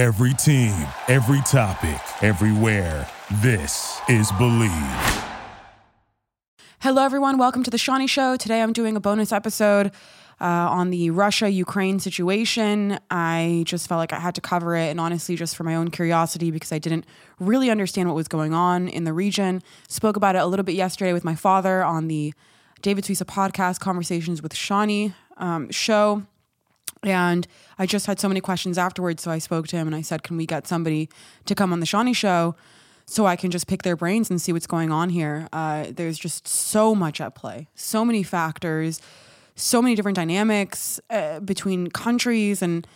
Every team, every topic, everywhere. This is Bleav. Hello, everyone. Welcome to The Shanni Show. Today, I'm doing a bonus episode on the Russia-Ukraine situation. I just felt like I had to cover it, and honestly, just for my own curiosity, because I didn't really understand what was going on in the region. Spoke about it a little bit yesterday with my father on the David Suissa podcast, Conversations with Shanni show. And I just had so many questions afterwards, so I spoke to him and I said, can we get somebody to come on the Shanni Show so I can just pick their brains and see what's going on here? There's just so much at play, so many factors, so many different dynamics between countries, and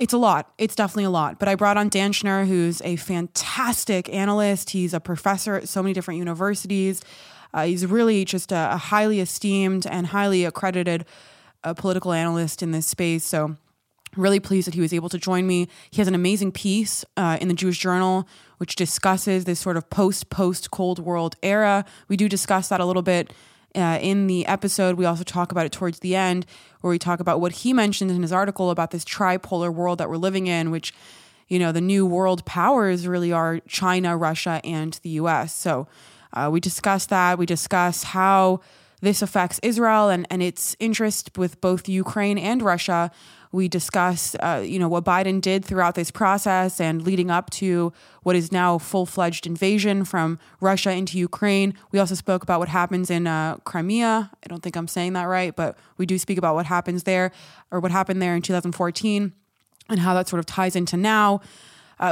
it's a lot. It's definitely a lot. But I brought on Dan Schnur, who's a fantastic analyst. He's a professor at so many different universities. He's really just a highly esteemed and highly accredited a political analyst in this space. So really pleased that he was able to join me. He has an amazing piece in the Jewish Journal, which discusses this sort of post-Cold World era. We do discuss that a little bit in the episode. We also talk about it towards the end, where we talk about what he mentioned in his article about this tripolar world that we're living in, which, you know, the new world powers really are China, Russia, and the US. So we discuss that. We discuss how this affects Israel and its interest with both Ukraine and Russia. We discuss, what Biden did throughout this process and leading up to what is now full-fledged invasion from Russia into Ukraine. We also spoke about what happens in Crimea. I don't think I'm saying that right, but we do speak about what happens there, or what happened there in 2014, and how that sort of ties into now.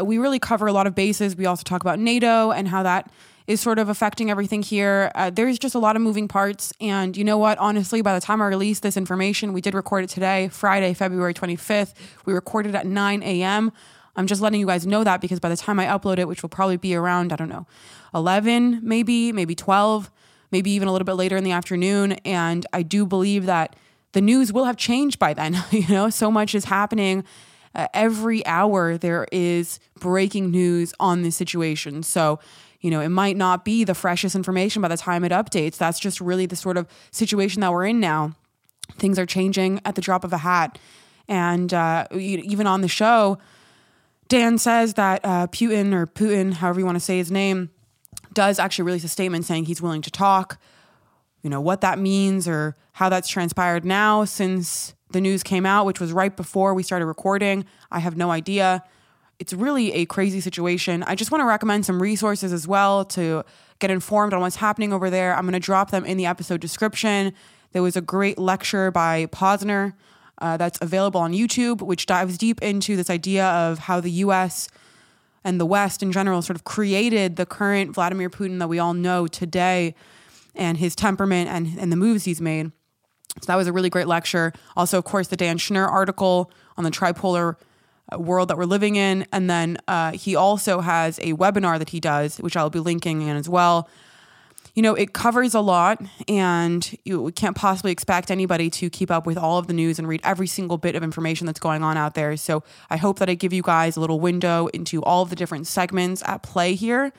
We really cover a lot of bases. We also talk about NATO and how that is sort of affecting everything here. There's just a lot of moving parts. And you know what? Honestly, by the time I release this information, we did record it today, Friday, February 25th. We recorded at 9 a.m. I'm just letting you guys know that, because by the time I upload it, which will probably be around, 11, maybe 12, maybe even a little bit later in the afternoon. And I do Bleav that the news will have changed by then. So much is happening. Every hour there is breaking news on this situation. So, it might not be the freshest information by the time it updates. That's just really the sort of situation that we're in now. Things are changing at the drop of a hat. And even on the show, Dan says that Putin, however you want to say his name, does actually release a statement saying he's willing to talk. What that means or how that's transpired now since the news came out, which was right before we started recording, I have no idea. It's really a crazy situation. I just want to recommend some resources as well to get informed on what's happening over there. I'm going to drop them in the episode description. There was a great lecture by Posner that's available on YouTube, which dives deep into this idea of how the US and the West in general sort of created the current Vladimir Putin that we all know today, and his temperament and the moves he's made. So that was a really great lecture. Also, of course, the Dan Schnur article on the tripolar world that we're living in. And then he also has a webinar that he does, which I'll be linking in as well. It covers a lot, and we can't possibly expect anybody to keep up with all of the news and read every single bit of information that's going on out there. So I hope that I give you guys a little window into all of the different segments at play here.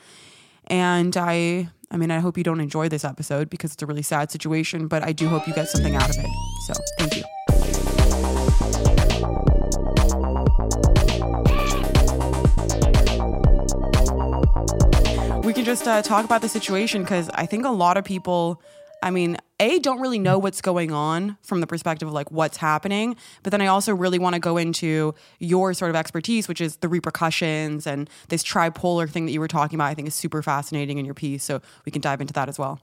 And I hope you don't enjoy this episode, because it's a really sad situation, but I do hope you get something out of it. So thank you. We can just talk about the situation, because I think a lot of people, don't really know what's going on from the perspective of what's happening. But then I also really want to go into your sort of expertise, which is the repercussions and this tripolar thing that you were talking about. I think is super fascinating in your piece. So we can dive into that as well.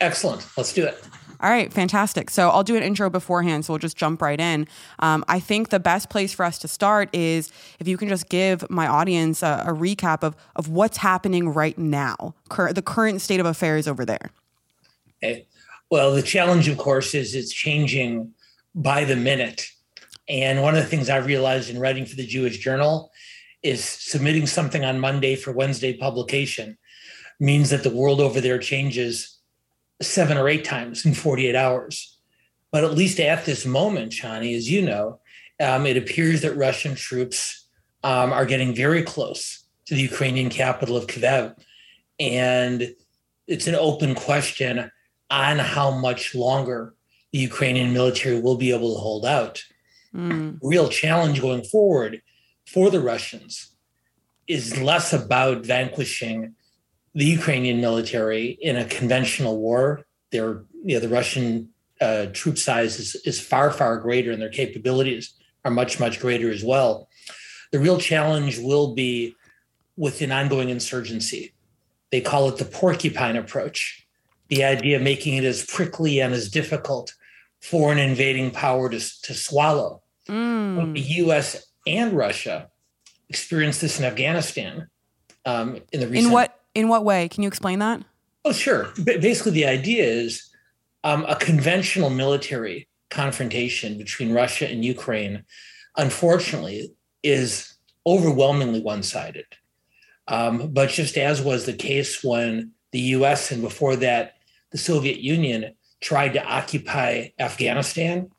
Excellent. Let's do it. All right. Fantastic. So I'll do an intro beforehand. So we'll just jump right in. I think the best place for us to start is if you can just give my audience a recap of what's happening right now, the current state of affairs over there. Okay. Well, the challenge, of course, is it's changing by the minute. And one of the things I realized in writing for the Jewish Journal is submitting something on Monday for Wednesday publication means that the world over there changes 7 or 8 times in 48 hours. But at least at this moment, Shanni, as you know, it appears that Russian troops are getting very close to the Ukrainian capital of Kyiv. And it's an open question on how much longer the Ukrainian military will be able to hold out. Real challenge going forward for the Russians is less about vanquishing the Ukrainian military in a conventional war. They're, you know, the Russian troop size is far, far greater, and their capabilities are much, much greater as well. The real challenge will be with an ongoing insurgency. They call it the porcupine approach, the idea of making it as prickly and as difficult for an invading power to swallow. Both the U.S. and Russia experienced this in Afghanistan in the recent. In what way? Can you explain that? Oh, sure. Basically, the idea is a conventional military confrontation between Russia and Ukraine, unfortunately, is overwhelmingly one-sided. But just as was the case when the U.S. and before that, the Soviet Union tried to occupy Afghanistan,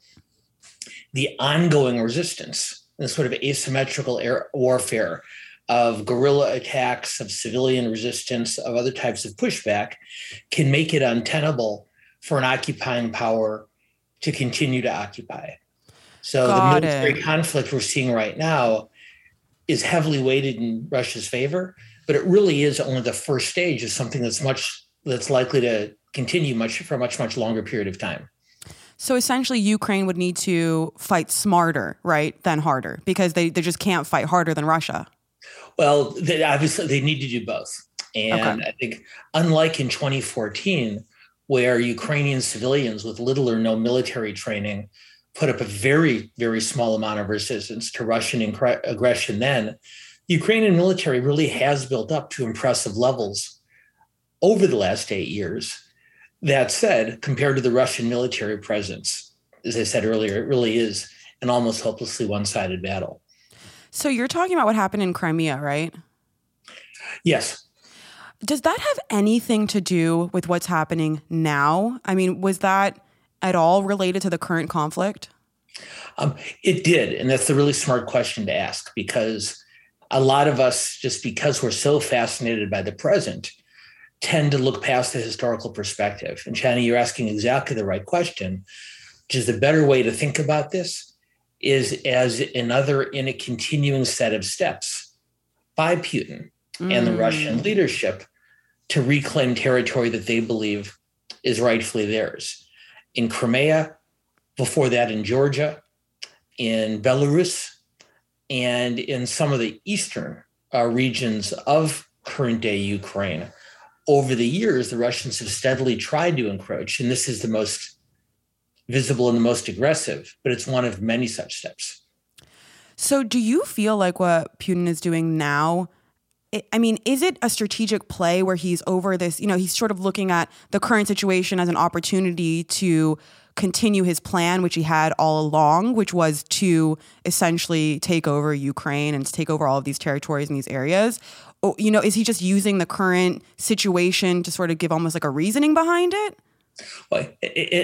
the ongoing resistance and the sort of asymmetrical air warfare of guerrilla attacks, of civilian resistance, of other types of pushback can make it untenable for an occupying power to continue to occupy. So the military conflict we're seeing right now is heavily weighted in Russia's favor, but it really is only the first stage of something that's likely to continue for a much longer period of time. So essentially, Ukraine would need to fight smarter, right, than harder, because they just can't fight harder than Russia. Well, they need to do both. And okay. I think unlike in 2014, where Ukrainian civilians with little or no military training put up a very, very small amount of resistance to Russian aggression then, the Ukrainian military really has built up to impressive levels over the last 8 years. That said, compared to the Russian military presence, as I said earlier, it really is an almost hopelessly one-sided battle. So you're talking about what happened in Crimea, right? Yes. Does that have anything to do with what's happening now? I mean, was that at all related to the current conflict? It did. And that's a really smart question to ask, because a lot of us, just because we're so fascinated by the present, tend to look past the historical perspective. And Shanni, you're asking exactly the right question, which is the better way to think about this is as another in a continuing set of steps by Putin and the Russian leadership to reclaim territory that they Bleav is rightfully theirs. In Crimea, before that in Georgia, in Belarus, and in some of the eastern regions of current-day Ukraine. Over the years, the Russians have steadily tried to encroach, and this is the most visible and the most aggressive, but it's one of many such steps. So do you feel like what Putin is doing now, is it a strategic play where he's over this, he's sort of looking at the current situation as an opportunity to continue his plan, which he had all along, which was to essentially take over Ukraine and to take over all of these territories and these areas? Is he just using the current situation to sort of give almost like a reasoning behind it? Well,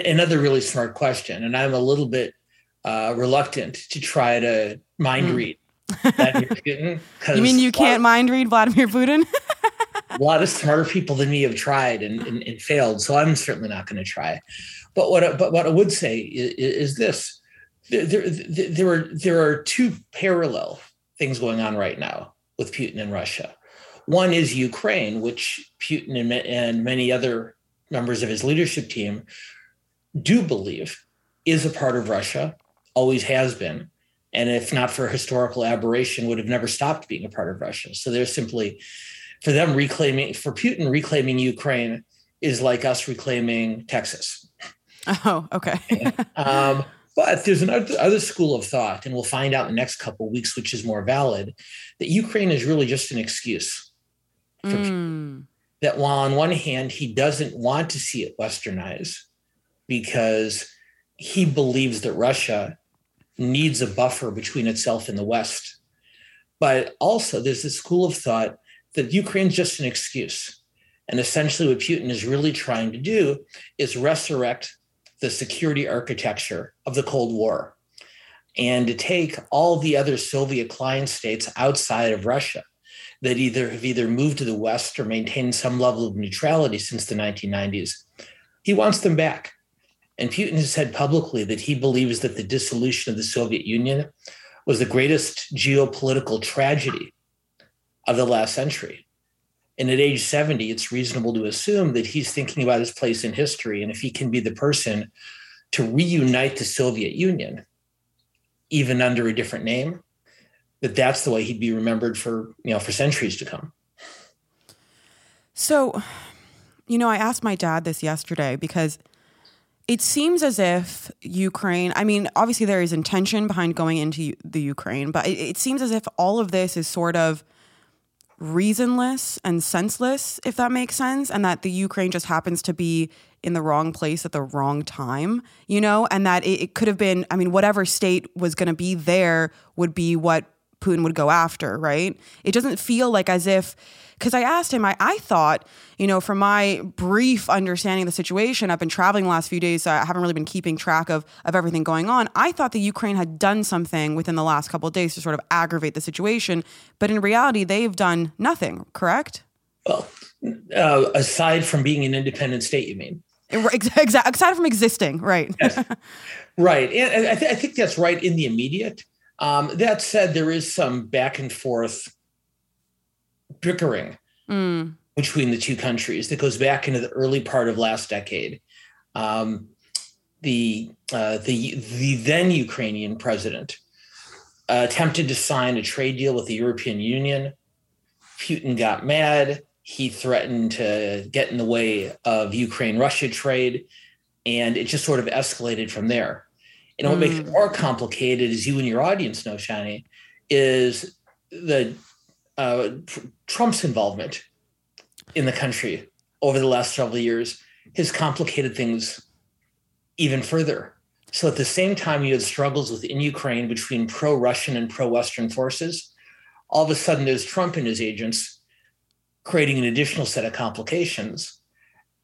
another really smart question, and I'm a little bit reluctant to try to mind read Vladimir Putin. You mean you can't mind read Vladimir Putin? A lot of smarter people than me have tried and failed, so I'm certainly not going to try. But what I would say is this: there are two parallel things going on right now with Putin and Russia. One is Ukraine, which Putin and many other members of his leadership team do Bleav is a part of Russia, always has been, and if not for historical aberration, would have never stopped being a part of Russia. So they're simply, for Putin, reclaiming Ukraine is like us reclaiming Texas. Oh, okay. But there's another school of thought, and we'll find out in the next couple of weeks, which is more valid, that Ukraine is really just an excuse for Putin. That while on one hand, he doesn't want to see it westernized because he Bleav that Russia needs a buffer between itself and the West. But also there's this school of thought that Ukraine's just an excuse. And essentially what Putin is really trying to do is resurrect the security architecture of the Cold War and to take all the other Soviet client states outside of Russia that have either moved to the West or maintained some level of neutrality since the 1990s. He wants them back. And Putin has said publicly that he Bleav that the dissolution of the Soviet Union was the greatest geopolitical tragedy of the last century. And at age 70, it's reasonable to assume that he's thinking about his place in history. And if he can be the person to reunite the Soviet Union, even under a different name, that's the way he'd be remembered for, for centuries to come. So, I asked my dad this yesterday because it seems as if Ukraine, obviously there is intention behind going into the Ukraine, but it seems as if all of this is sort of reasonless and senseless, if that makes sense, and that the Ukraine just happens to be in the wrong place at the wrong time, and that it could have been, whatever state was going to be there would be what Putin would go after, right? It doesn't feel like as if, because I asked him, I thought, from my brief understanding of the situation, I've been traveling the last few days, so I haven't really been keeping track of everything going on. I thought the Ukraine had done something within the last couple of days to sort of aggravate the situation, but in reality, they've done nothing, correct? Well, aside from being an independent state, you mean? Aside from existing, right? Yes. Right. And I think that's right in the immediate. That said, there is some back and forth bickering between the two countries that goes back into the early part of last decade. The then Ukrainian president attempted to sign a trade deal with the European Union. Putin got mad. He threatened to get in the way of Ukraine-Russia trade, and it just sort of escalated from there. And what makes it more complicated, as you and your audience know, Shanni, is the Trump's involvement in the country over the last several years has complicated things even further. So at the same time, you had struggles within Ukraine between pro-Russian and pro-Western forces. All of a sudden, there's Trump and his agents creating an additional set of complications.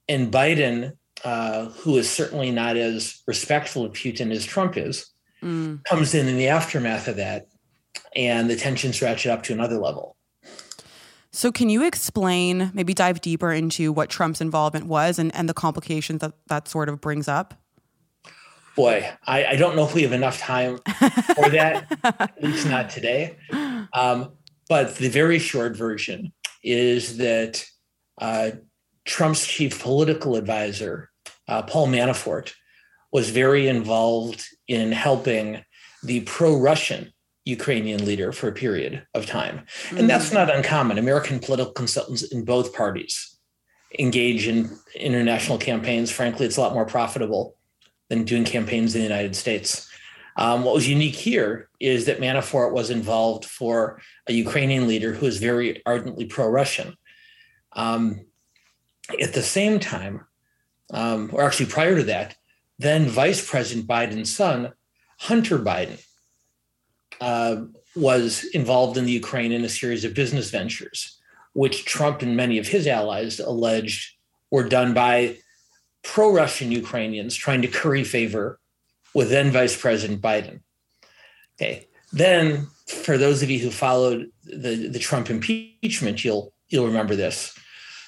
And Biden, who is certainly not as respectful of Putin as Trump is, comes in the aftermath of that, and the tensions ratchet up to another level. So can you explain, maybe dive deeper into what Trump's involvement was and the complications that sort of brings up? Boy, I don't know if we have enough time for that, at least not today. But the very short version is that Trump's chief political advisor, Paul Manafort, was very involved in helping the pro-Russian Ukrainian leader for a period of time. And that's not uncommon. American political consultants in both parties engage in international campaigns. Frankly, it's a lot more profitable than doing campaigns in the United States. What was unique here is that Manafort was involved for a Ukrainian leader who is very ardently pro-Russian. At the same time, or actually prior to that, then Vice President Biden's son, Hunter Biden, was involved in the Ukraine in a series of business ventures, which Trump and many of his allies alleged were done by pro-Russian Ukrainians trying to curry favor with then Vice President Biden. Okay. Then, for those of you who followed the Trump impeachment, you'll remember this.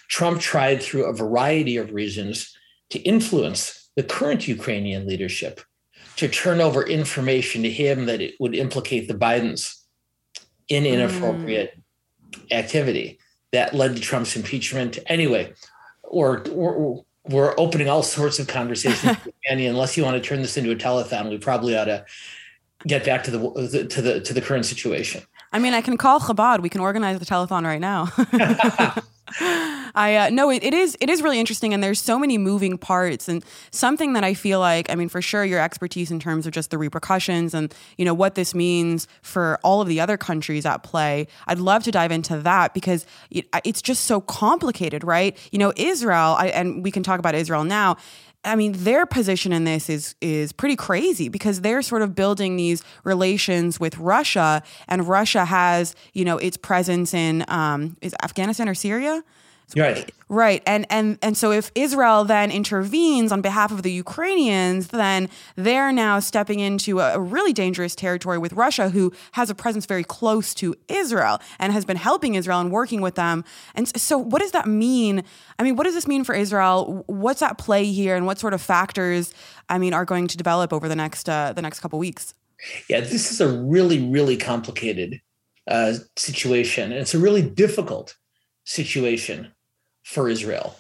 Trump tried through a variety of reasons to influence the current Ukrainian leadership to turn over information to him that it would implicate the Bidens in inappropriate activity. That led to Trump's impeachment. Anyway, we're opening all sorts of conversations, Shanni. Unless you want to turn this into a telethon, we probably ought to get back to the current situation. I can call Chabad. We can organize the telethon right now. It is really interesting, and there's so many moving parts, and something that I feel like, for sure your expertise in terms of just the repercussions and, what this means for all of the other countries at play, I'd love to dive into that because it's just so complicated, right? Israel, and we can talk about Israel now, their position in this is pretty crazy because they're sort of building these relations with Russia, and Russia has, its presence in is Afghanistan or Syria? Right. Right. And so if Israel then intervenes on behalf of the Ukrainians, then they're now stepping into a really dangerous territory with Russia, who has a presence very close to Israel and has been helping Israel and working with them. And so what does that mean? What does this mean for Israel? What's at play here, and what sort of factors, are going to develop over the next couple weeks? Yeah, this is a really, really complicated situation. And it's a really difficult situation for Israel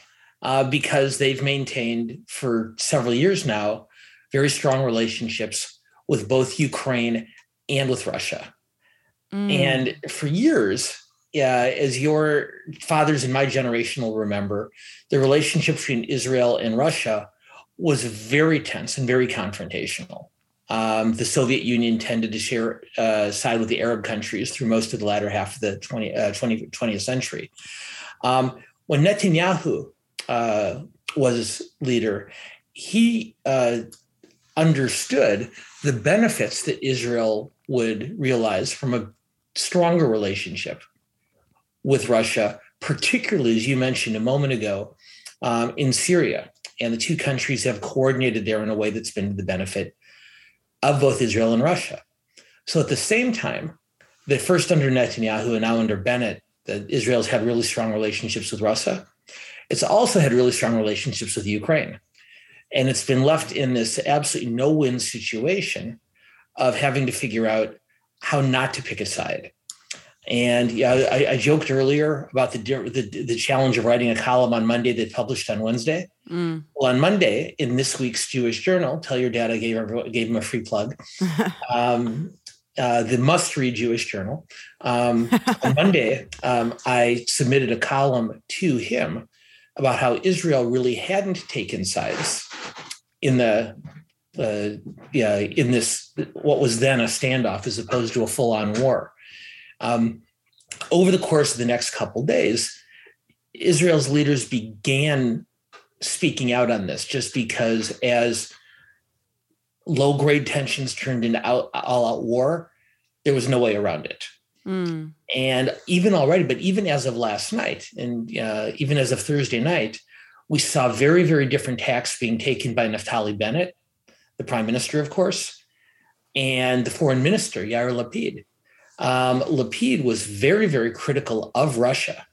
because they've maintained for several years now very strong relationships with both Ukraine and with Russia. And for years, as your fathers and my generation will remember, the relationship between Israel and Russia was very tense and very confrontational. The Soviet Union tended to share side with the Arab countries through most of the latter half of the 20th century. When Netanyahu was leader, he understood the benefits that Israel would realize from a stronger relationship with Russia, particularly, as you mentioned a moment ago, in Syria. And the two countries have coordinated there in a way that's been to the benefit of both Israel and Russia. So at the same time, that first under Netanyahu and now under Bennett, that Israel's had really strong relationships with Russia. It's also had really strong relationships with Ukraine. And it's been left in this absolutely no-win situation of having to figure out how not to pick a side. And I joked earlier about the challenge of writing a column on Monday that published on Wednesday. Well, on Monday in this week's Jewish Journal, tell your dad I gave him a free plug. The must-read Jewish Journal. On Monday, I submitted a column to him about how Israel really hadn't taken sides in the in this what was then a standoff as opposed to a full-on war. Over the course of the next couple days, Israel's leaders began speaking out on this just because as low-grade tensions turned into all-out war, there was no way around it. And even as of last night and even as of Thursday night, we saw very, very different tacks being taken by Naftali Bennett, the prime minister, of course, and the foreign minister, Yair Lapid. Lapid was very, very critical of Russia,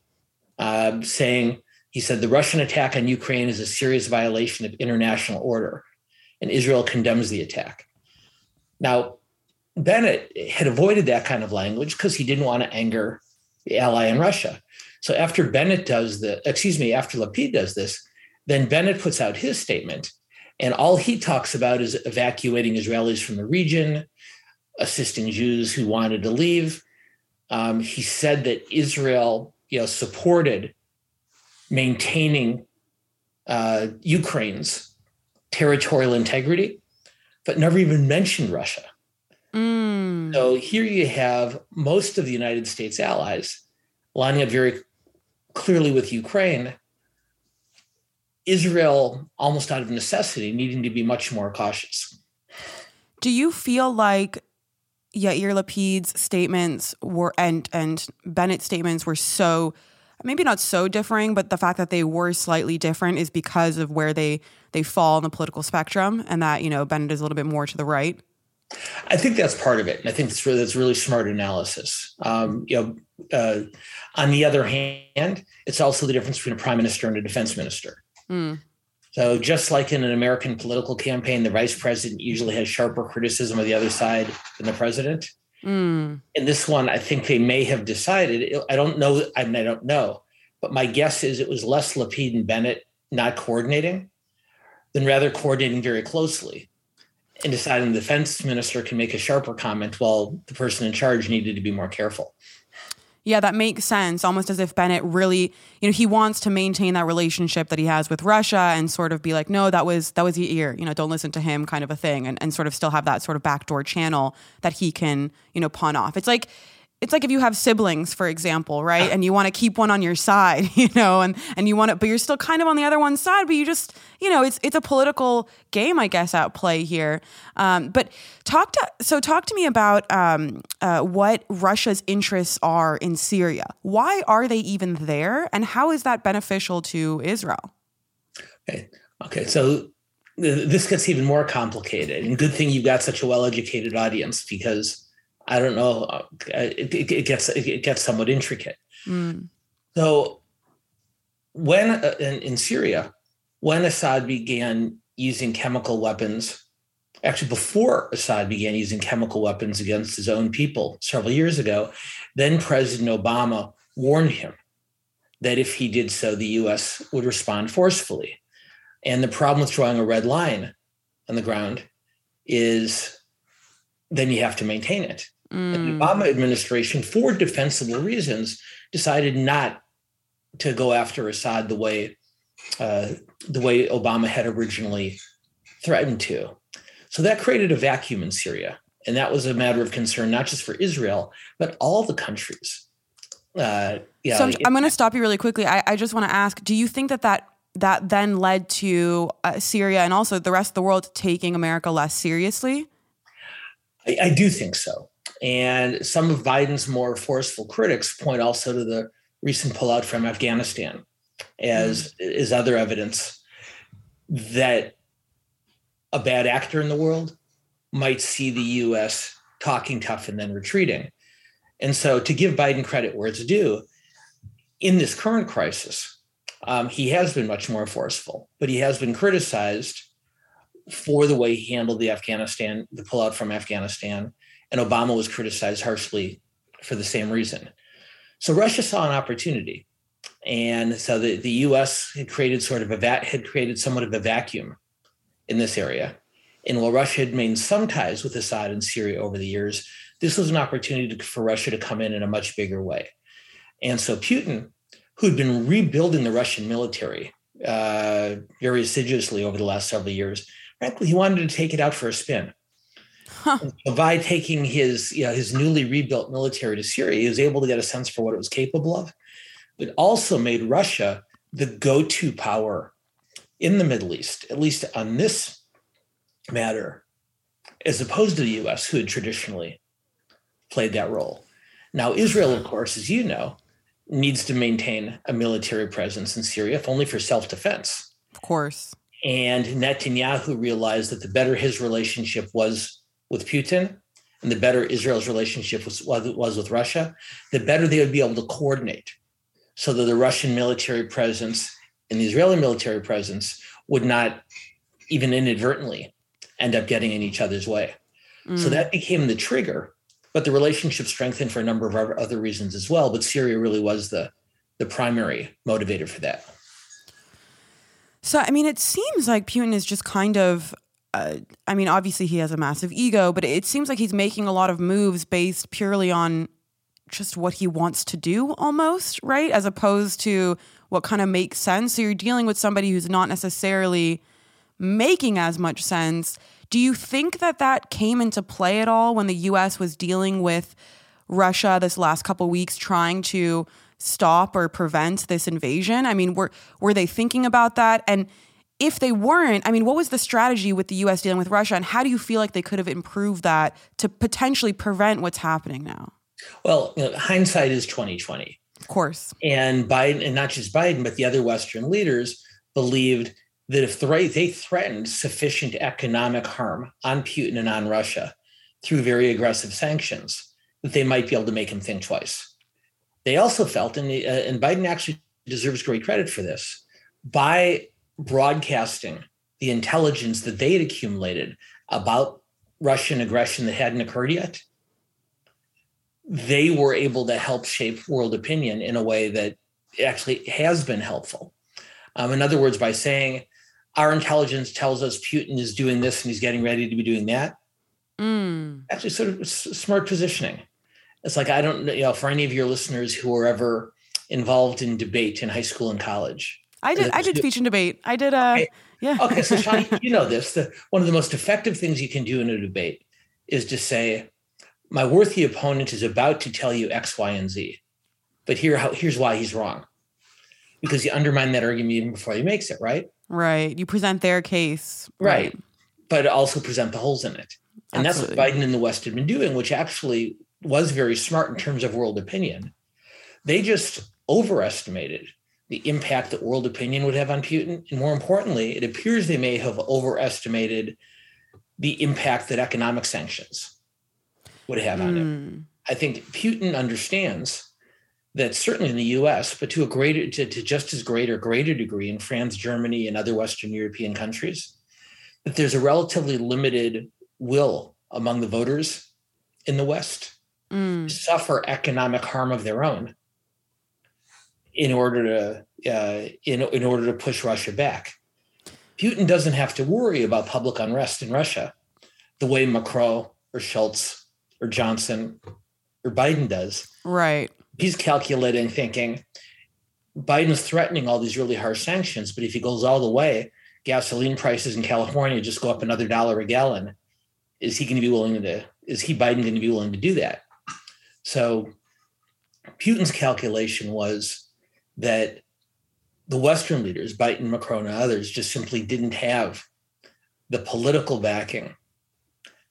he said the Russian attack on Ukraine is a serious violation of international order, and Israel condemns the attack. Now, Bennett had avoided that kind of language because he didn't want to anger the ally in Russia. So after Lapid does this, then Bennett puts out his statement, and all he talks about is evacuating Israelis from the region, assisting Jews who wanted to leave. He said that Israel, supported maintaining Ukraine's territorial integrity, but never even mentioned Russia. So here you have most of the United States allies lining up very clearly with Ukraine. Israel, almost out of necessity, needing to be much more cautious. Do you feel like Yair Lapid's statements were and Bennett's statements were so, maybe not so differing, but the fact that they were slightly different is because of where they fall in the political spectrum, and that, Bennett is a little bit more to the right? I think that's part of it. And I think that's really smart analysis. On the other hand, it's also the difference between a prime minister and a defense minister. So just like in an American political campaign, the vice president usually has sharper criticism of the other side than the president. In this one, I think they may have decided, I don't know, but my guess is it was less Lapid and Bennett not coordinating than rather coordinating very closely and deciding the defense minister can make a sharper comment while the person in charge needed to be more careful. Yeah, that makes sense. Almost as if Bennett really, he wants to maintain that relationship that he has with Russia and sort of be like, no, that was Yair, don't listen to him kind of a thing, and sort of still have that sort of backdoor channel that he can, pawn off. It's like if you have siblings, for example, right? And you want to keep one on your side, and you want it, but you're still kind of on the other one's side, but you just, it's a political game, I guess, at play here. But talk to me about what Russia's interests are in Syria. Why are they even there? And how is that beneficial to Israel? Okay. So this gets even more complicated, and good thing you've got such a well-educated audience, because I don't know, it gets somewhat intricate. So when in Syria, when Assad began using chemical weapons actually before Assad began using chemical weapons against his own people several years ago, then President Obama warned him that if he did so, the U.S. would respond forcefully. And the problem with drawing a red line on the ground is then you have to maintain it. And the Obama administration, for defensible reasons, decided not to go after Assad the way Obama had originally threatened to. So that created a vacuum in Syria. And that was a matter of concern, not just for Israel, but all the countries. I'm going to stop you really quickly. I just want to ask, do you think that then led to Syria and also the rest of the world taking America less seriously? I do think so. And some of Biden's more forceful critics point also to the recent pullout from Afghanistan as other evidence that a bad actor in the world might see the U.S. talking tough and then retreating. And so to give Biden credit where it's due, in this current crisis, he has been much more forceful, but he has been criticized for the way he handled the pullout from Afghanistan. And Obama was criticized harshly for the same reason. So Russia saw an opportunity. And so the U.S. had created somewhat of a vacuum in this area. And while Russia had maintained some ties with Assad and Syria over the years, this was an opportunity for Russia to come in a much bigger way. And so Putin, who'd been rebuilding the Russian military very assiduously over the last several years, frankly, he wanted to take it out for a spin. So by taking his newly rebuilt military to Syria, he was able to get a sense for what it was capable of. It also made Russia the go-to power in the Middle East, at least on this matter, as opposed to the U.S., who had traditionally played that role. Now, Israel, of course, as you know, needs to maintain a military presence in Syria, if only for self-defense. Of course. And Netanyahu realized that the better his relationship was with Putin and the better Israel's relationship was with Russia, the better they would be able to coordinate so that the Russian military presence and the Israeli military presence would not even inadvertently end up getting in each other's way. So that became the trigger, but the relationship strengthened for a number of other reasons as well. But Syria really was the primary motivator for that. So, I mean, it seems like Putin is just kind of, obviously he has a massive ego, but it seems like he's making a lot of moves based purely on just what he wants to do almost, right? As opposed to what kind of makes sense. So you're dealing with somebody who's not necessarily making as much sense. Do you think that came into play at all when the U.S. was dealing with Russia this last couple of weeks trying to stop or prevent this invasion? I mean, were they thinking about that? And if they weren't, I mean, what was the strategy with the U.S. dealing with Russia? And how do you feel like they could have improved that to potentially prevent what's happening now? Well, hindsight is 20/20. Of course. And Biden, and not just Biden, but the other Western leaders believed that if they threatened sufficient economic harm on Putin and on Russia through very aggressive sanctions, that they might be able to make him think twice. They also felt, and Biden actually deserves great credit for this, by broadcasting the intelligence that they had accumulated about Russian aggression that hadn't occurred yet, they were able to help shape world opinion in a way that actually has been helpful. In other words, by saying, our intelligence tells us Putin is doing this and he's getting ready to be doing that. Actually sort of smart positioning. It's like, I don't know, for any of your listeners who were ever involved in debate in high school and college. I did speech and debate. I did. Yeah. Okay. So Shanni, you know this, one of the most effective things you can do in a debate is to say, my worthy opponent is about to tell you X, Y, and Z, but here's why he's wrong. Because you undermine that argument even before he makes it, right? Right. You present their case. Right. But also present the holes in it. And Absolutely. That's what Biden and the West had been doing, which actually was very smart in terms of world opinion. They just overestimated the impact that world opinion would have on Putin. And more importantly, it appears they may have overestimated the impact that economic sanctions would have on him. I think Putin understands that certainly in the US, but to just as greater degree in France, Germany, and other Western European countries, that there's a relatively limited will among the voters in the West to suffer economic harm of their own in order to push Russia back. Putin doesn't have to worry about public unrest in Russia the way Macron or Schultz or Johnson or Biden does. Right. He's calculating, thinking, Biden's threatening all these really harsh sanctions, but if he goes all the way, gasoline prices in California just go up another $1 a gallon. Is Biden going to be willing to do that? So Putin's calculation was that the Western leaders, Biden, Macron, and others, just simply didn't have the political backing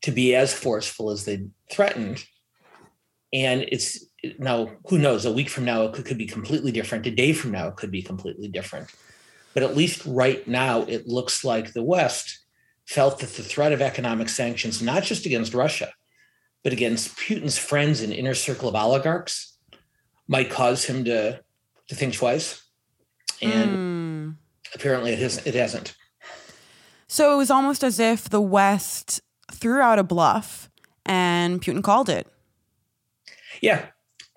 to be as forceful as they threatened. And it's now, who knows, a week from now, it could be completely different. A day from now, it could be completely different. But at least right now, it looks like the West felt that the threat of economic sanctions, not just against Russia, but against Putin's friends and inner circle of oligarchs, might cause him to think twice. And apparently it hasn't. So it was almost as if the West threw out a bluff and Putin called it. Yeah,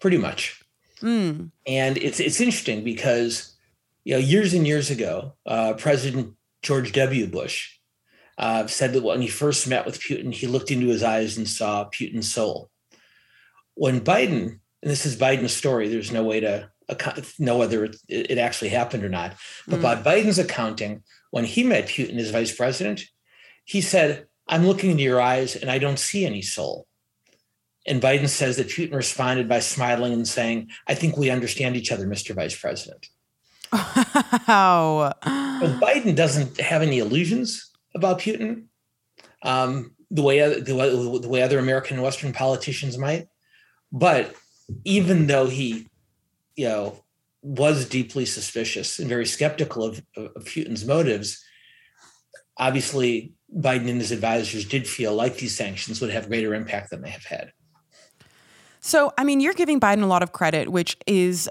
pretty much. And it's interesting because, you know, years and years ago, President George W. Bush said that when he first met with Putin, he looked into his eyes and saw Putin's soul. When Biden, and this is Biden's story, there's no way to know whether it actually happened or not. But by Biden's accounting, when he met Putin as vice president, he said, "I'm looking into your eyes and I don't see any soul." And Biden says that Putin responded by smiling and saying, "I think we understand each other, Mr. Vice President." Wow. But Biden doesn't have any illusions about Putin the way other American and Western politicians might. But even though he, you know, was deeply suspicious and very skeptical of Putin's motives, obviously Biden and his advisors did feel like these sanctions would have greater impact than they have had. So, I mean, you're giving Biden a lot of credit, which is,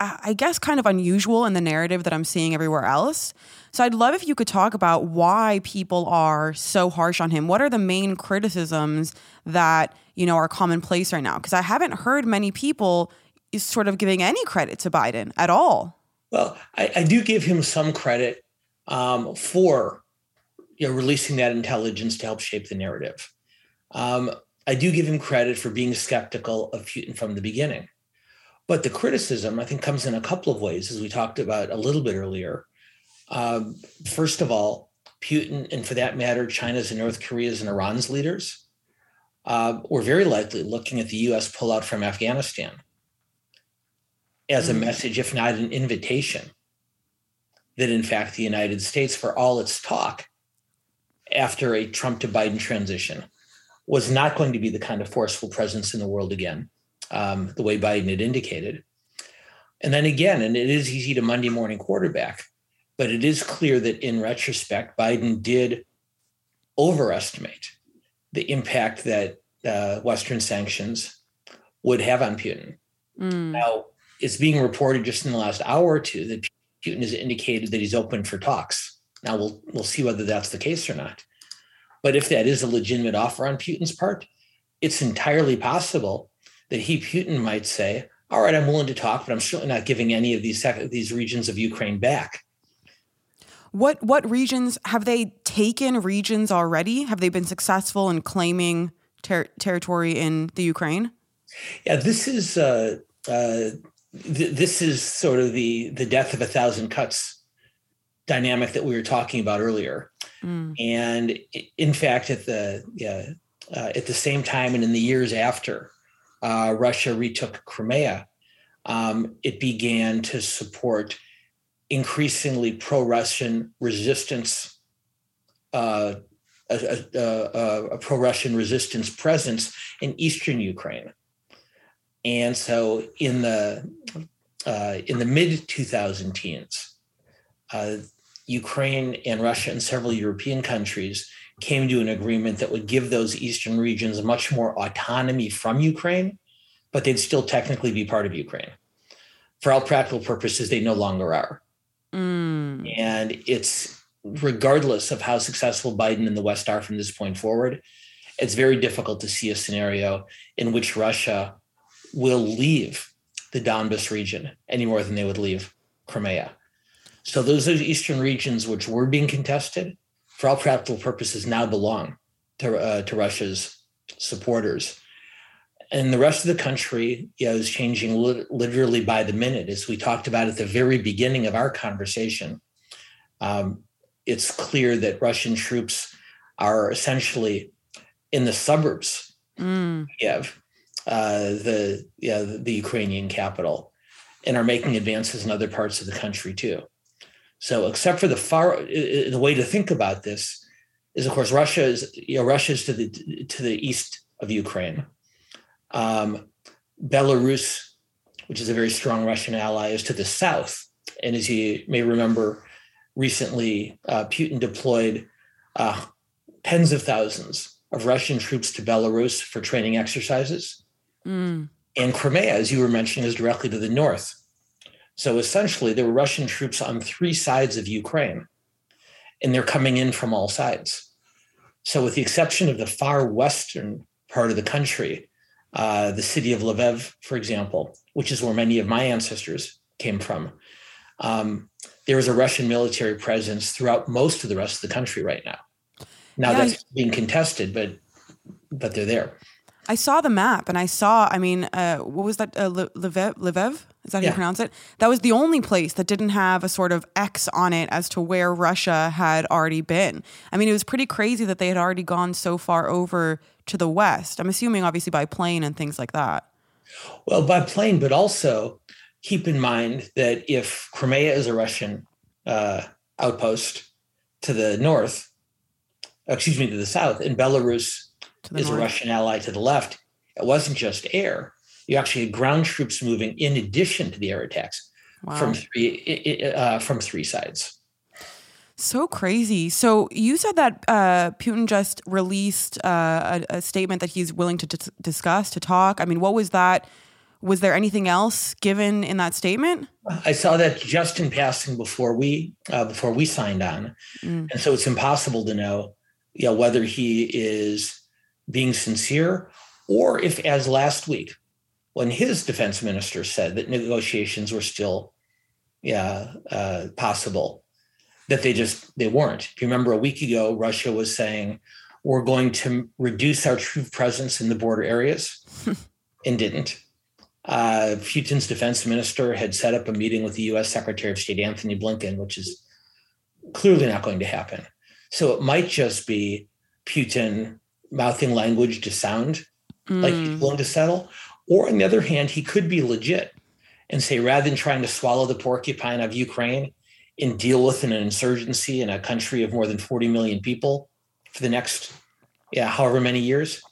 I guess, kind of unusual in the narrative that I'm seeing everywhere else. So I'd love if you could talk about why people are so harsh on him. What are the main criticisms that, you know, are commonplace right now? Because I haven't heard many people sort of giving any credit to Biden at all. Well, I do give him some credit for, you know, releasing that intelligence to help shape the narrative. I do give him credit for being skeptical of Putin from the beginning. But the criticism, I think, comes in a couple of ways, as we talked about a little bit earlier. First of all, Putin, and for that matter, China's and North Korea's and Iran's leaders, were very likely looking at the U.S. pullout from Afghanistan as a message, if not an invitation, that in fact the United States, for all its talk after a Trump to Biden transition, was not going to be the kind of forceful presence in the world again, the way Biden had indicated. And then again, and it is easy to Monday morning quarterback, but it is clear that in retrospect, Biden did overestimate the impact that Western sanctions would have on Putin. Now, it's being reported just in the last hour or two that Putin has indicated that he's open for talks. Now, we'll see whether that's the case or not. But if that is a legitimate offer on Putin's part, it's entirely possible that Putin might say, "All right, I'm willing to talk, but I'm certainly not giving any of these regions of Ukraine back." What regions? Have they taken regions already? Have they been successful in claiming territory in the Ukraine? Yeah, this is... this is sort of the death of a thousand cuts dynamic that we were talking about earlier. And in fact, at the same time and in the years after Russia retook Crimea, it began to support increasingly pro-Russian resistance, a pro-Russian resistance presence in eastern Ukraine. And so in the mid-2010s, Ukraine and Russia and several European countries came to an agreement that would give those eastern regions much more autonomy from Ukraine, but they'd still technically be part of Ukraine. For all practical purposes, they no longer are. And it's regardless of how successful Biden and the West are from this point forward, it's very difficult to see a scenario in which Russia will leave the Donbass region any more than they would leave Crimea. So those eastern regions which were being contested, for all practical purposes, now belong to Russia's supporters. And the rest of the country, you know, is changing literally by the minute. As we talked about at the very beginning of our conversation, it's clear that Russian troops are essentially in the suburbs of Kyiv, the Ukrainian capital, and are making advances in other parts of the country too. So, except for the way to think about this is, of course, Russia's to the east of Ukraine. Belarus, which is a very strong Russian ally, is to the south. And as you may remember, recently Putin deployed tens of thousands of Russian troops to Belarus for training exercises. And Crimea, as you were mentioning, is directly to the north. So essentially, there were Russian troops on three sides of Ukraine, and they're coming in from all sides. So with the exception of the far western part of the country, the city of Lviv, for example, which is where many of my ancestors came from, there is a Russian military presence throughout most of the rest of the country right now. That's being contested, but they're there. I saw the map and I saw, what was that? Lviv? Is that how you pronounce it? That was the only place that didn't have a sort of X on it as to where Russia had already been. I mean, it was pretty crazy that they had already gone so far over to the west. I'm assuming obviously by plane and things like that. Well, by plane, but also keep in mind that if Crimea is a Russian outpost to the north, to the south, and Belarus is a Russian ally to the left, it wasn't just air. You actually had ground troops moving in addition to the air attacks from three sides. So crazy. So you said that Putin just released a statement that he's willing to discuss, to talk. I mean, what was that? Was there anything else given in that statement? I saw that just in passing before we signed on. And so it's impossible to know, whether he is being sincere, or if, as last week, when his defense minister said that negotiations were still possible, that they weren't. If you remember, a week ago, Russia was saying, we're going to reduce our troop presence in the border areas, and didn't. Putin's defense minister had set up a meeting with the U.S. Secretary of State Anthony Blinken, which is clearly not going to happen. So it might just be Putin mouthing language to sound like he's willing to settle. Or on the other hand, he could be legit and say, rather than trying to swallow the porcupine of Ukraine and deal with an insurgency in a country of more than 40 million people for the next however many years,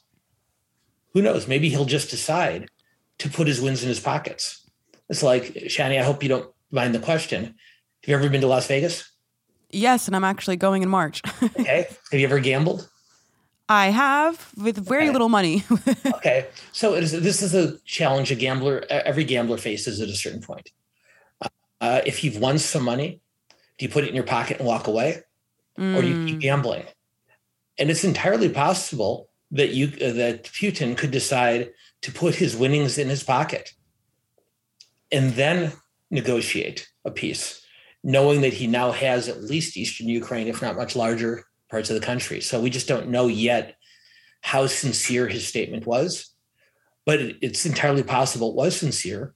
who knows? Maybe he'll just decide to put his wins in his pockets. It's like, Shanni, I hope you don't mind the question. Have you ever been to Las Vegas? Yes, and I'm actually going in March. Okay. Have you ever gambled? I have, with very little money. Okay. So this is a challenge every gambler faces at a certain point. If you've won some money, do you put it in your pocket and walk away? Or do you keep gambling? And it's entirely possible that that Putin could decide to put his winnings in his pocket and then negotiate a peace, knowing that he now has at least Eastern Ukraine, if not much larger, parts of the country. So we just don't know yet how sincere his statement was, but it's entirely possible it was sincere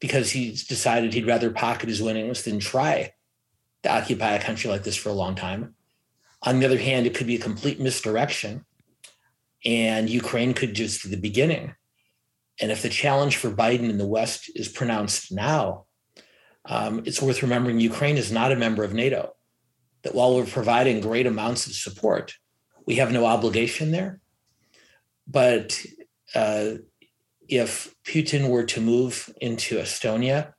because he's decided he'd rather pocket his winnings than try to occupy a country like this for a long time. On the other hand, it could be a complete misdirection and Ukraine could just be the beginning. And if the challenge for Biden in the West is pronounced now, it's worth remembering Ukraine is not a member of NATO. That while we're providing great amounts of support, we have no obligation there. But if Putin were to move into Estonia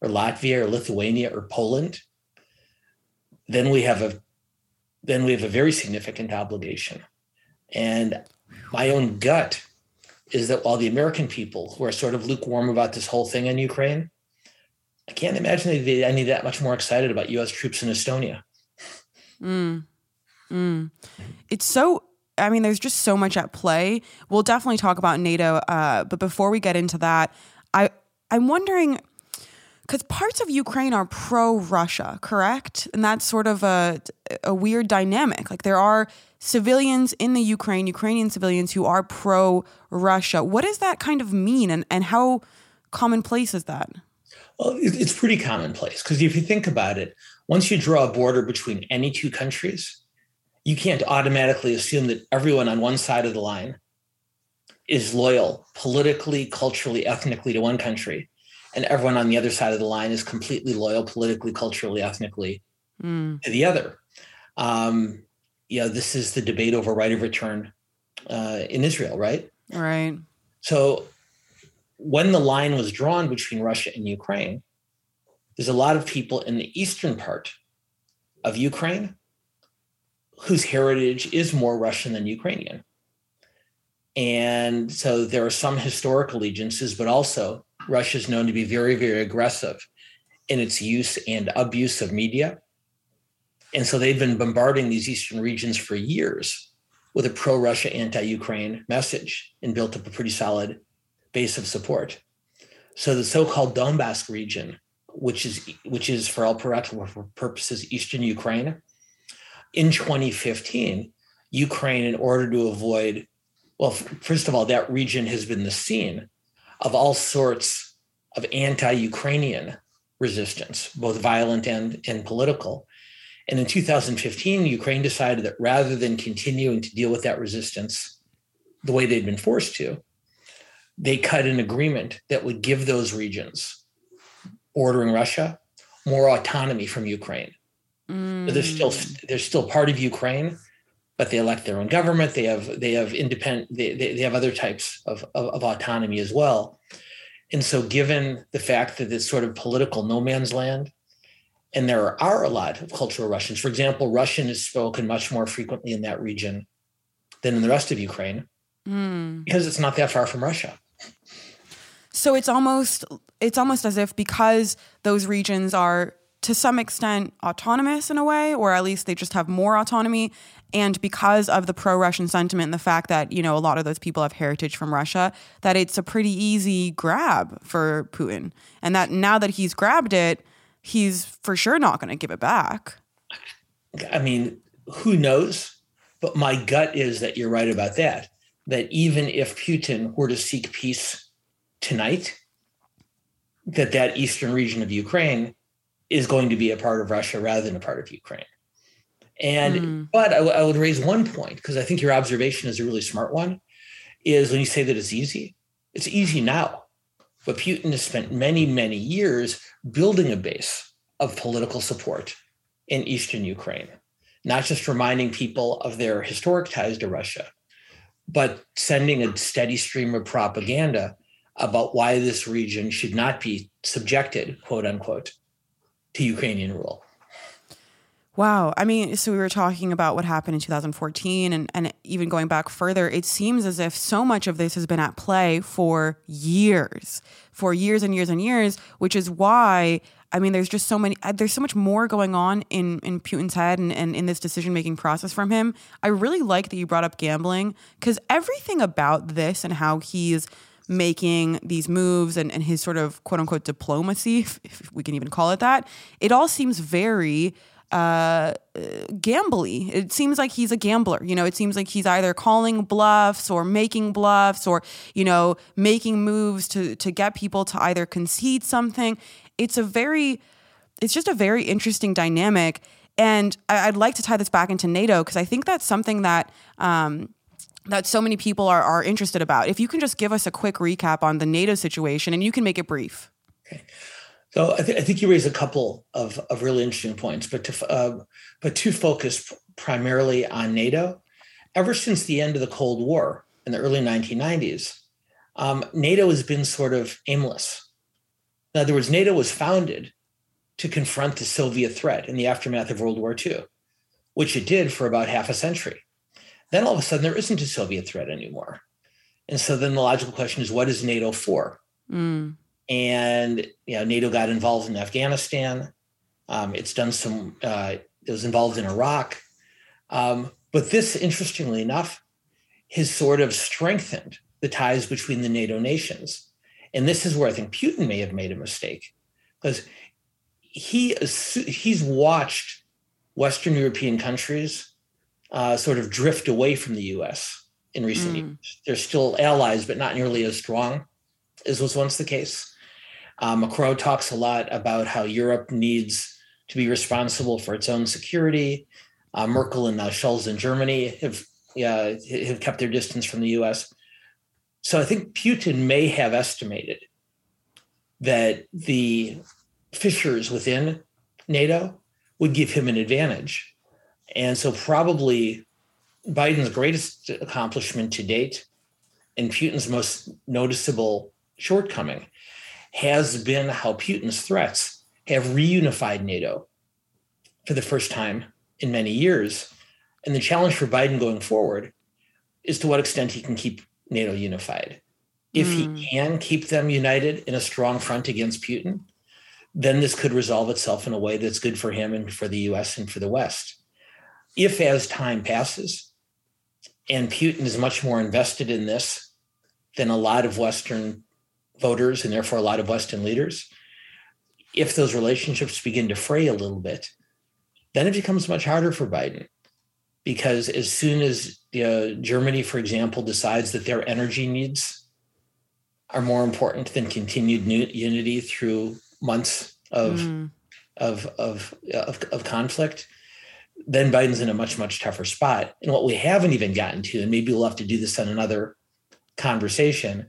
or Latvia or Lithuania or Poland, then we have a very significant obligation. And my own gut is that while the American people who are sort of lukewarm about this whole thing in Ukraine, I can't imagine they'd be any that much more excited about U.S. troops in Estonia. It's so, I mean, there's just so much at play. We'll definitely talk about NATO. But before we get into that, I'm wondering, because parts of Ukraine are pro-Russia, correct? And that's sort of a weird dynamic. Like there are civilians in the Ukraine, Ukrainian civilians who are pro-Russia. What does that kind of mean? And how commonplace is that? Well, it's pretty commonplace because if you think about it, once you draw a border between any two countries, you can't automatically assume that everyone on one side of the line is loyal politically, culturally, ethnically to one country, and everyone on the other side of the line is completely loyal politically, culturally, ethnically to the other. This is the debate over right of return in Israel, right? Right. So when the line was drawn between Russia and Ukraine, there's a lot of people in the eastern part of Ukraine whose heritage is more Russian than Ukrainian. And so there are some historic allegiances, but also Russia is known to be very, very aggressive in its use and abuse of media. And so they've been bombarding these eastern regions for years with a pro-Russia, anti-Ukraine message and built up a pretty solid base of support. So the so-called Donbass region, which is for all practical purposes, eastern Ukraine, in 2015, Ukraine, in order to avoid, well, first of all, that region has been the scene of all sorts of anti-Ukrainian resistance, both violent and political. And in 2015, Ukraine decided that rather than continuing to deal with that resistance the way they'd been forced to, they cut an agreement that would give those regions bordering Russia more autonomy from Ukraine. So they're still part of Ukraine, but they elect their own government. They have independent. They have other types of autonomy as well. And so, given the fact that it's sort of political no man's land, and there are a lot of cultural Russians. For example, Russian is spoken much more frequently in that region than in the rest of Ukraine because it's not that far from Russia. So it's almost as if because those regions are, to some extent, autonomous in a way, or at least they just have more autonomy. And because of the pro-Russian sentiment and the fact that, you know, a lot of those people have heritage from Russia, that it's a pretty easy grab for Putin. And that now that he's grabbed it, he's for sure not going to give it back. I mean, who knows? But my gut is that you're right about that, that even if Putin were to seek peace tonight, that eastern region of Ukraine is going to be a part of Russia rather than a part of Ukraine. But I would raise one point, because I think your observation is a really smart one, is when you say that it's easy now. But Putin has spent many, many years building a base of political support in eastern Ukraine, not just reminding people of their historic ties to Russia, but sending a steady stream of propaganda about why this region should not be subjected, quote unquote, to Ukrainian rule. Wow. I mean, so we were talking about what happened in 2014 and even going back further, it seems as if so much of this has been at play for years and years, which is why, I mean, there's so much more going on in Putin's head and in this decision-making process from him. I really like that you brought up gambling because everything about this and how he's making these moves and his sort of quote unquote diplomacy, if we can even call it that, it all seems very gambly. It seems like he's a gambler. You know, it seems like he's either calling bluffs or making bluffs or, you know, making moves to get people to either concede something. It's just a very interesting dynamic. And I'd like to tie this back into NATO because I think that's something that, that so many people are interested about. If you can just give us a quick recap on the NATO situation, and you can make it brief. Okay. So I think you raised a couple of really interesting points, but to focus primarily on NATO, ever since the end of the Cold War in the early 1990s, NATO has been sort of aimless. In other words, NATO was founded to confront the Soviet threat in the aftermath of World War II, which it did for about half a century. Then all of a sudden there isn't a Soviet threat anymore. And so then the logical question is, what is NATO for? And, you know, NATO got involved in Afghanistan. It's done some It was involved in Iraq. But this, interestingly enough, has sort of strengthened the ties between the NATO nations. And this is where I think Putin may have made a mistake, because he's watched Western European countries sort of drift away from the US in recent years. They're still allies, but not nearly as strong as was once the case. Macron talks a lot about how Europe needs to be responsible for its own security. Merkel and Schultz in Germany have kept their distance from the US. So I think Putin may have estimated that the fissures within NATO would give him an advantage. And so probably Biden's greatest accomplishment to date and Putin's most noticeable shortcoming has been how Putin's threats have reunified NATO for the first time in many years. And the challenge for Biden going forward is to what extent he can keep NATO unified. If he can keep them united in a strong front against Putin, then this could resolve itself in a way that's good for him and for the US and for the West. If as time passes and Putin is much more invested in this than a lot of Western voters and therefore a lot of Western leaders, if those relationships begin to fray a little bit, then it becomes much harder for Biden. Because as soon as Germany, for example, decides that their energy needs are more important than continued unity through months of conflict, then Biden's in a much, much tougher spot. And what we haven't even gotten to, and maybe we'll have to do this on another conversation,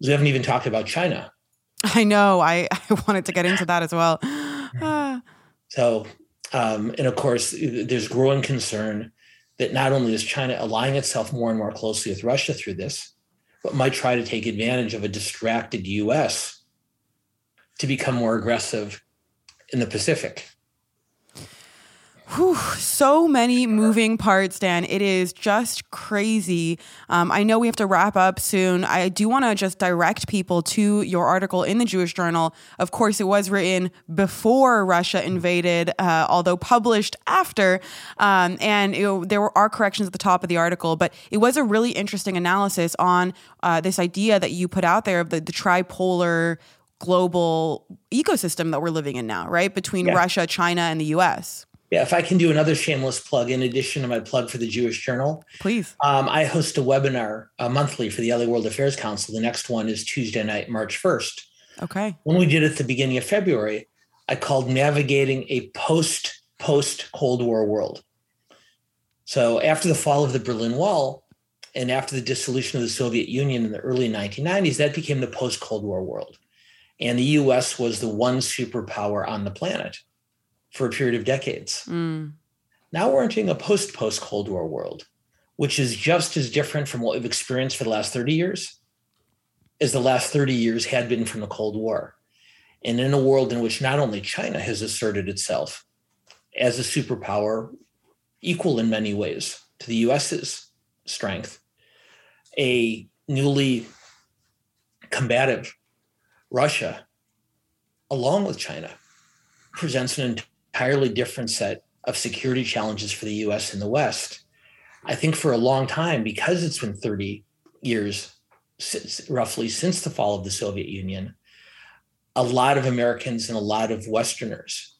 is we haven't even talked about China. I know. I wanted to get into that as well. And of course, there's growing concern that not only is China aligning itself more and more closely with Russia through this, but might try to take advantage of a distracted U.S. to become more aggressive in the Pacific. Whew, so many moving parts, Dan. It is just crazy. I know we have to wrap up soon. I do want to just direct people to your article in the Jewish Journal. Of course, it was written before Russia invaded, although published after. There are corrections at the top of the article, but it was a really interesting analysis on this idea that you put out there of the tripolar global ecosystem that we're living in now, right? Between Russia, China, and the U.S. Yeah, if I can do another shameless plug in addition to my plug for the Jewish Journal. Please. I host a webinar monthly for the LA World Affairs Council. The next one is Tuesday night, March 1st. Okay. When we did it at the beginning of February, I called Navigating a Post-Cold War World. So after the fall of the Berlin Wall and after the dissolution of the Soviet Union in the early 1990s, that became the post-Cold War world. And the U.S. was the one superpower on the planet for a period of decades. Now we're entering a post-Cold War world, which is just as different from what we've experienced for the last 30 years as the last 30 years had been from the Cold War. And in a world in which not only China has asserted itself as a superpower equal in many ways to the US's strength, a newly combative Russia, along with China, presents an entirely different set of security challenges for the US and the West. I think for a long time, because it's been 30 years since the fall of the Soviet Union, a lot of Americans and a lot of Westerners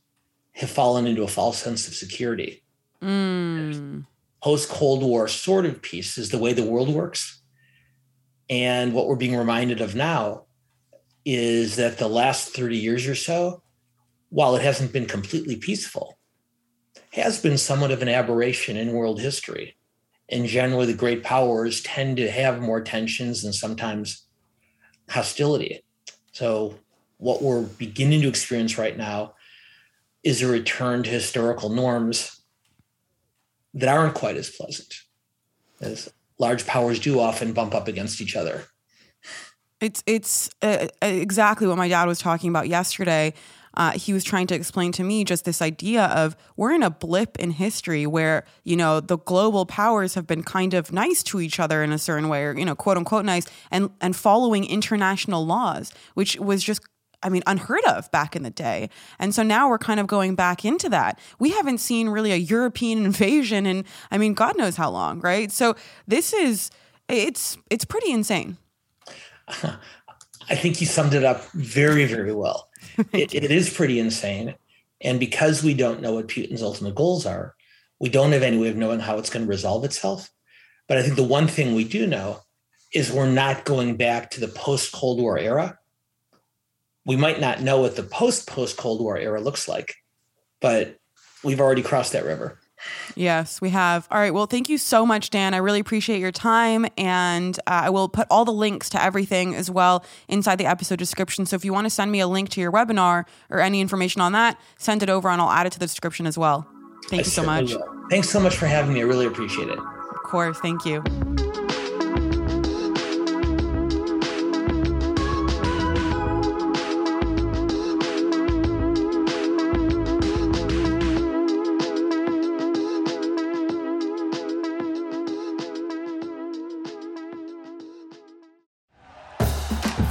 have fallen into a false sense of security. Post-Cold War sort of peace is the way the world works. And what we're being reminded of now is that the last 30 years or so, while it hasn't been completely peaceful, has been somewhat of an aberration in world history. And generally, the great powers tend to have more tensions and sometimes hostility. So what we're beginning to experience right now is a return to historical norms that aren't quite as pleasant, as large powers do often bump up against each other. It's exactly what my dad was talking about yesterday. He was trying to explain to me just this idea of we're in a blip in history where, the global powers have been kind of nice to each other in a certain way, or, quote unquote nice, and following international laws, which was just I mean, unheard of back in the day. And so now we're kind of going back into that. We haven't seen really a European invasion in, I mean, God knows how long, right? So this is, it's pretty insane. I think you summed it up very, very well. It is pretty insane. And because we don't know what Putin's ultimate goals are, we don't have any way of knowing how it's going to resolve itself. But I think the one thing we do know is we're not going back to the post-Cold War era. We might not know what the post-Cold War era looks like, but we've already crossed that river. Yes, we have. All right. Well, thank you so much, Dan. I really appreciate your time. And I will put all the links to everything as well inside the episode description. So if you want to send me a link to your webinar or any information on that, send it over and I'll add it to the description as well. Thank you so much. Thanks so much for having me. I really appreciate it. Of course. Thank you.